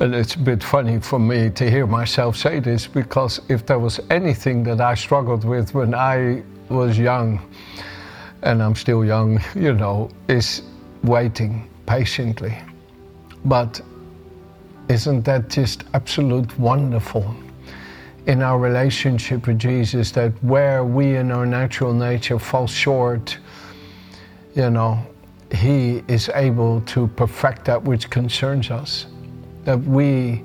And it's a bit funny for me to hear myself say this, because if there was anything that I struggled with when I was young, and I'm still young, is waiting patiently. But isn't that just absolute wonderful in our relationship with Jesus, that where we in our natural nature fall short, He is able to perfect that which concerns us, that we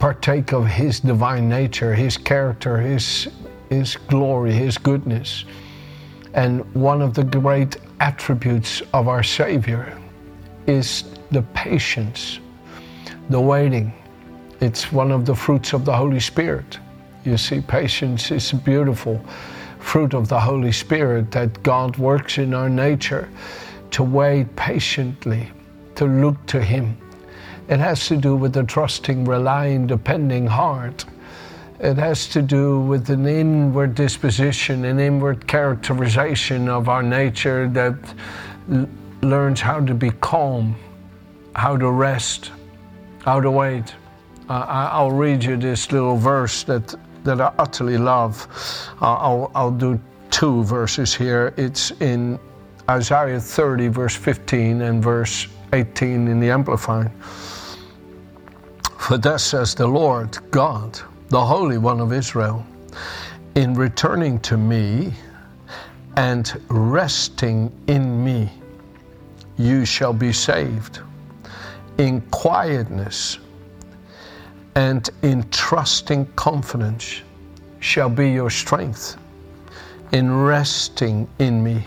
partake of His divine nature, His character, His glory, His goodness. And one of the great attributes of our Savior is the patience, the waiting. It's one of the fruits of the Holy Spirit. You see, patience is a beautiful fruit of the Holy Spirit that God works in our nature to wait patiently, to look to Him. It has to do with the trusting, relying, depending heart. It has to do with an inward disposition, an inward characterization of our nature that learns how to be calm, how to rest, how to wait. I'll read you this little verse that I utterly love. I'll do two verses here. It's in Isaiah 30, verse 15 and verse 18 in the Amplified. For thus says the Lord God, the Holy One of Israel, in returning to me and resting in me, you shall be saved. In quietness and in trusting confidence shall be your strength, in resting in me.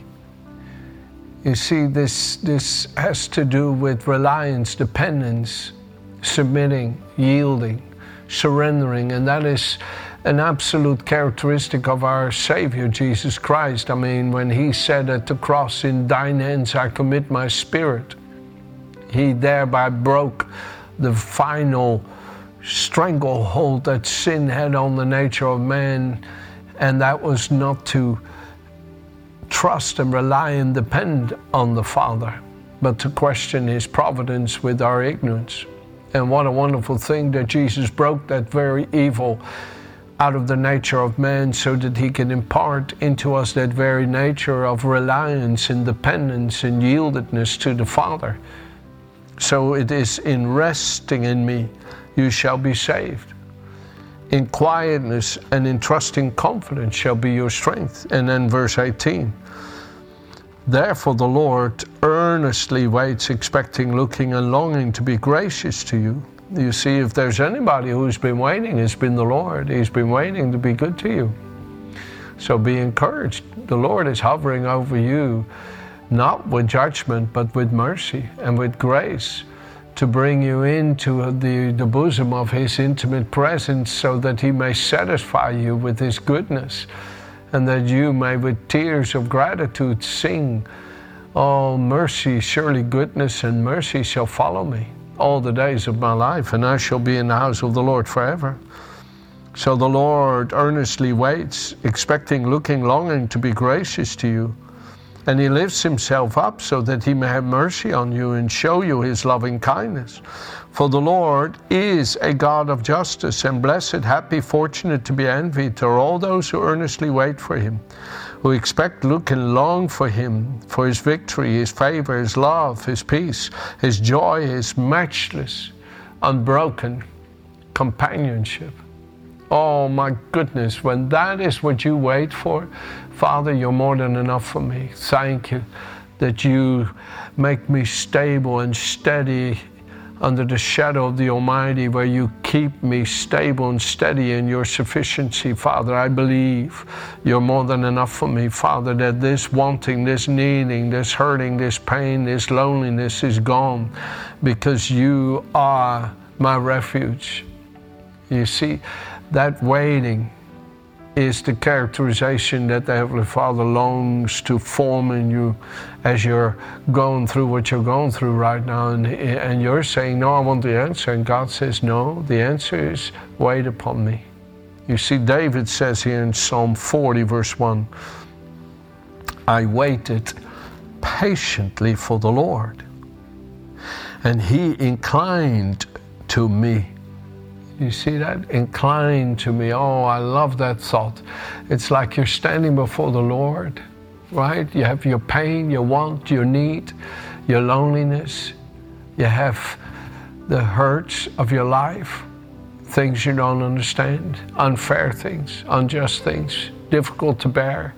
You see, this has to do with reliance, dependence, submitting, yielding, surrendering, and that is an absolute characteristic of our Savior Jesus Christ. I mean, when He said at the cross, "In thine hands I commit my spirit," He thereby broke the final stranglehold that sin had on the nature of man, and that was not to trust and rely and depend on the Father, but to question His providence with our ignorance. And what a wonderful thing that Jesus broke that very evil out of the nature of man, so that He can impart into us that very nature of reliance and dependence and yieldedness to the Father. So it is in resting in me, you shall be saved. In quietness and in trusting confidence shall be your strength. And then verse 18. Therefore the Lord earnestly waits, expecting, looking, and longing to be gracious to you. You see, if there's anybody who's been waiting, it's been the Lord. He's been waiting to be good to you. So be encouraged. The Lord is hovering over you, not with judgment, but with mercy and with grace, to bring you into the bosom of His intimate presence, so that He may satisfy you with His goodness, and that you may with tears of gratitude sing, "Oh, mercy, surely goodness and mercy shall follow me all the days of my life, and I shall be in the house of the Lord forever." So the Lord earnestly waits, expecting, looking, longing to be gracious to you. And He lifts Himself up so that He may have mercy on you and show you His loving kindness. For the Lord is a God of justice, and blessed, happy, fortunate to be envied are all those who earnestly wait for Him, who expect, look, and long for Him, for His victory, His favor, His love, His peace, His joy, His matchless, unbroken companionship. Oh my goodness, when that is what you wait for, Father, you're more than enough for me. Thank you that you make me stable and steady under the shadow of the Almighty, where you keep me stable and steady in your sufficiency, Father. I believe you're more than enough for me, Father, that this wanting, this needing, this hurting, this pain, this loneliness is gone, because you are my refuge. You see, that waiting is the characterization that the Heavenly Father longs to form in you as you're going through what you're going through right now. And you're saying, no, I want the answer. And God says, no, the answer is wait upon me. You see, David says here in Psalm 40, verse 1, I waited patiently for the Lord, and he inclined to me. You see that? Incline to me. Oh, I love that thought. It's like you're standing before the Lord, right? You have your pain, your want, your need, your loneliness. You have the hurts of your life, things you don't understand, unfair things, unjust things, difficult to bear.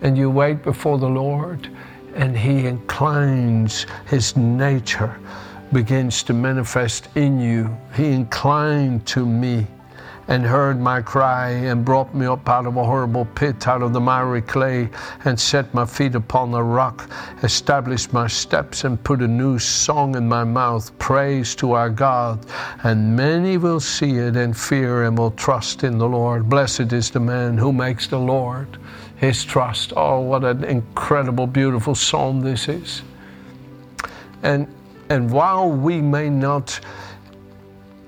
And you wait before the Lord, and he inclines his nature, begins to manifest in you. He inclined to me and heard my cry and brought me up out of a horrible pit, out of the miry clay, and set my feet upon a rock, established my steps, and put a new song in my mouth, praise to our God. And many will see it and fear and will trust in the Lord. Blessed is the man who makes the Lord his trust. Oh, what an incredible, beautiful psalm this is. And while we may not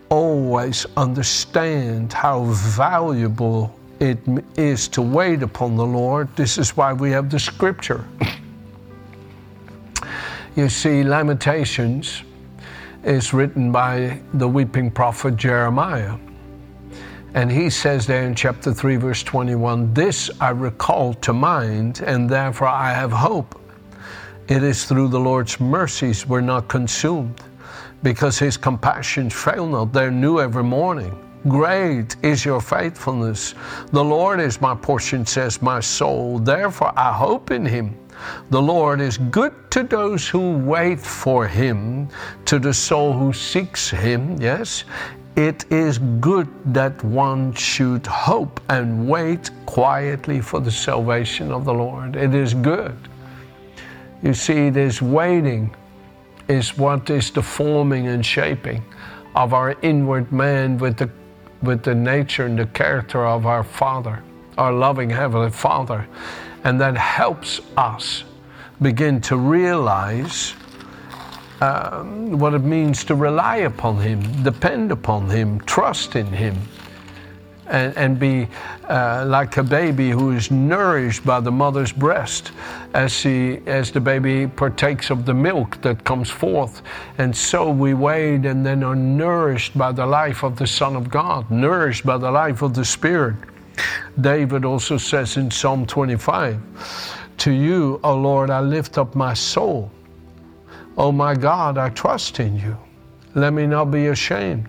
always understand how valuable it is to wait upon the Lord, this is why we have the Scripture. You see, Lamentations is written by the weeping prophet Jeremiah. And he says there in chapter 3, verse 21, this I recall to mind, and therefore I have hope. It is through the Lord's mercies we're not consumed, because his compassions fail not. They're new every morning. Great is your faithfulness. The Lord is my portion, says my soul. Therefore I hope in him. The Lord is good to those who wait for him, to the soul who seeks him. Yes, it is good that one should hope and wait quietly for the salvation of the Lord. It is good. You see, this waiting is what is the forming and shaping of our inward man with the nature and the character of our Father, our loving Heavenly Father. And that helps us begin to realize what it means to rely upon him, depend upon him, trust in him. And be like a baby who is nourished by the mother's breast as the baby partakes of the milk that comes forth. And so we wait and then are nourished by the life of the Son of God, nourished by the life of the Spirit. David also says in Psalm 25, to you, O Lord, I lift up my soul. O my God, I trust in you. Let me not be ashamed.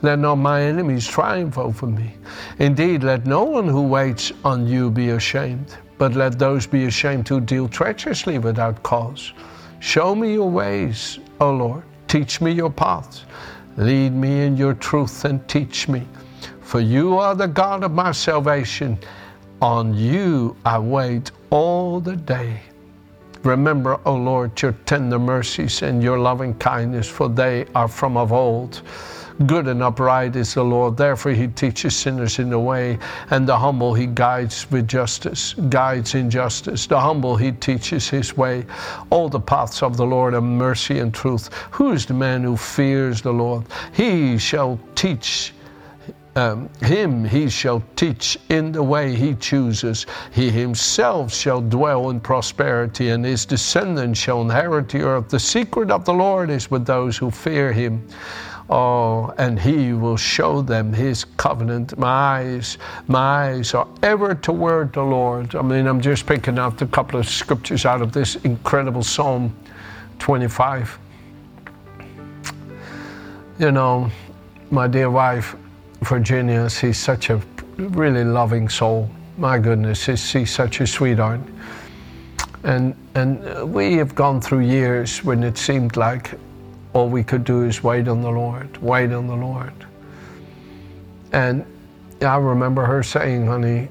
Let not my enemies triumph over me. Indeed, let no one who waits on you be ashamed, but let those be ashamed who deal treacherously without cause. Show me your ways, O Lord. Teach me your paths. Lead me in your truth and teach me. For you are the God of my salvation. On you I wait all the day. Remember, O Lord, your tender mercies and your loving kindness, for they are from of old. Good and upright is the Lord, therefore he teaches sinners in the way, and the humble he guides with justice, guides in justice. The humble he teaches his way. All the paths of the Lord are mercy and truth. Who is the man who fears the Lord? He shall teach in the way he chooses. He himself shall dwell in prosperity, and his descendants shall inherit the earth. The secret of the Lord is with those who fear him. Oh, and he will show them his covenant. My eyes are ever toward the Lord. I mean, I'm just picking out a couple of scriptures out of this incredible Psalm 25. You know, my dear wife, Virginia, she's such a really loving soul. My goodness, she's such a sweetheart. And we have gone through years when it seemed like all we could do is wait on the Lord, wait on the Lord. And I remember her saying, honey,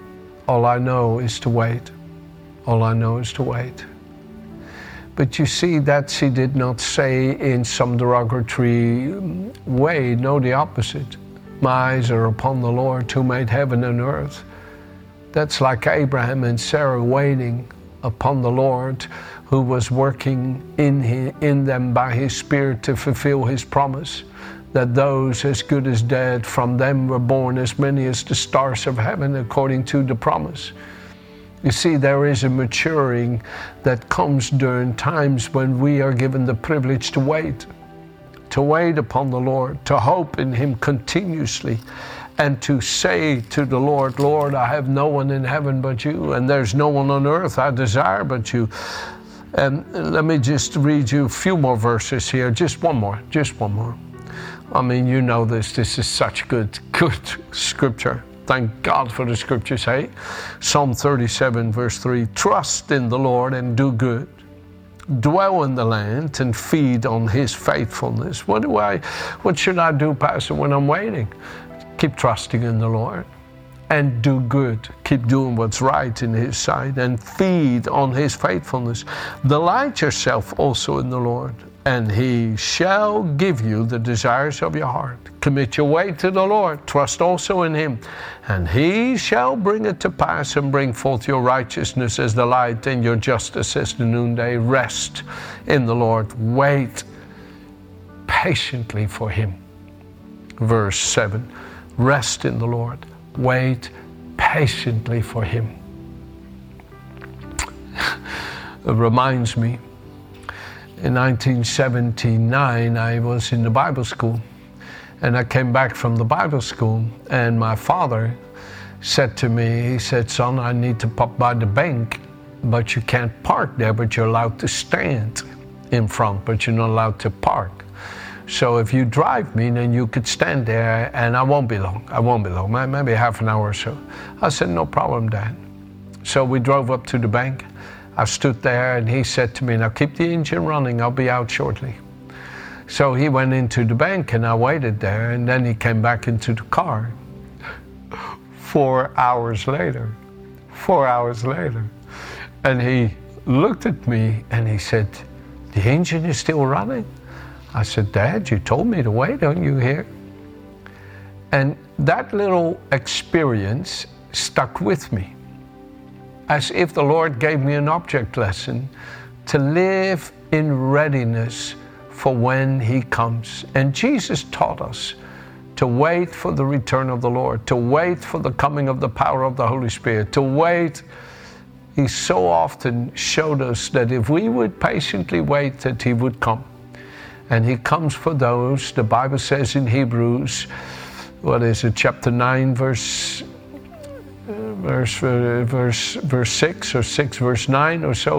all I know is to wait. All I know is to wait. But you see that she did not say in some derogatory way, no, the opposite. My eyes are upon the Lord who made heaven and earth. That's like Abraham and Sarah waiting upon the Lord who was working in them by His Spirit to fulfill His promise that those as good as dead from them were born as many as the stars of heaven according to the promise. You see, there is a maturing that comes during times when we are given the privilege to wait upon the Lord, to hope in Him continuously, and to say to the Lord, Lord, I have no one in heaven but You, and there's no one on earth I desire but You. And let me just read you a few more verses here, just one more. I mean, you know this is such good scripture. Thank God for the scriptures, hey? Psalm 37, verse 3, trust in the Lord and do good. Dwell in the land and feed on His faithfulness. What should I do, Pastor, when I'm waiting? Keep trusting in the Lord and do good. Keep doing what's right in His sight and feed on His faithfulness. Delight yourself also in the Lord, and He shall give you the desires of your heart. Commit your way to the Lord. Trust also in Him, and He shall bring it to pass and bring forth your righteousness as the light and your justice as the noonday. Rest in the Lord. Wait patiently for Him. Verse 7. Rest in the Lord. Wait patiently for Him. It reminds me. In 1979, I was in the Bible school, and I came back from the Bible school, and my father said to me, he said, son, I need to pop by the bank, but you can't park there, but you're allowed to stand in front, but you're not allowed to park. So if you drive me, then you could stand there, and I won't be long, maybe half an hour or so. I said, no problem, Dad. So we drove up to the bank. I stood there, and he said to me, now keep the engine running, I'll be out shortly. So he went into the bank, and I waited there, and then he came back into the car. 4 hours later. And he looked at me, and he said, the engine is still running? I said, Dad, you told me to wait, don't you hear? And that little experience stuck with me, as if the Lord gave me an object lesson to live in readiness for when He comes. And Jesus taught us to wait for the return of the Lord, to wait for the coming of the power of the Holy Spirit, to wait. He so often showed us that if we would patiently wait, that He would come. And He comes for those, the Bible says in Hebrews, chapter 9, verse 9 or so,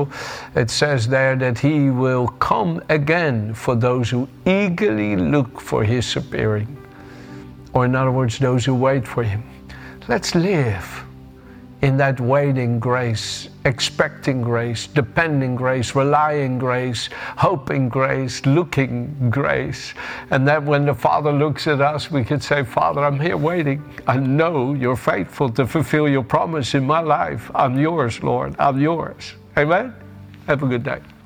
it says there that He will come again for those who eagerly look for His appearing. Or in other words, those who wait for Him. Let's live in that waiting grace, expecting grace, depending grace, relying grace, hoping grace, looking grace. And that when the Father looks at us, we can say, Father, I'm here waiting. I know You're faithful to fulfill Your promise in my life. I'm Yours, Lord. I'm Yours. Amen? Have a good day.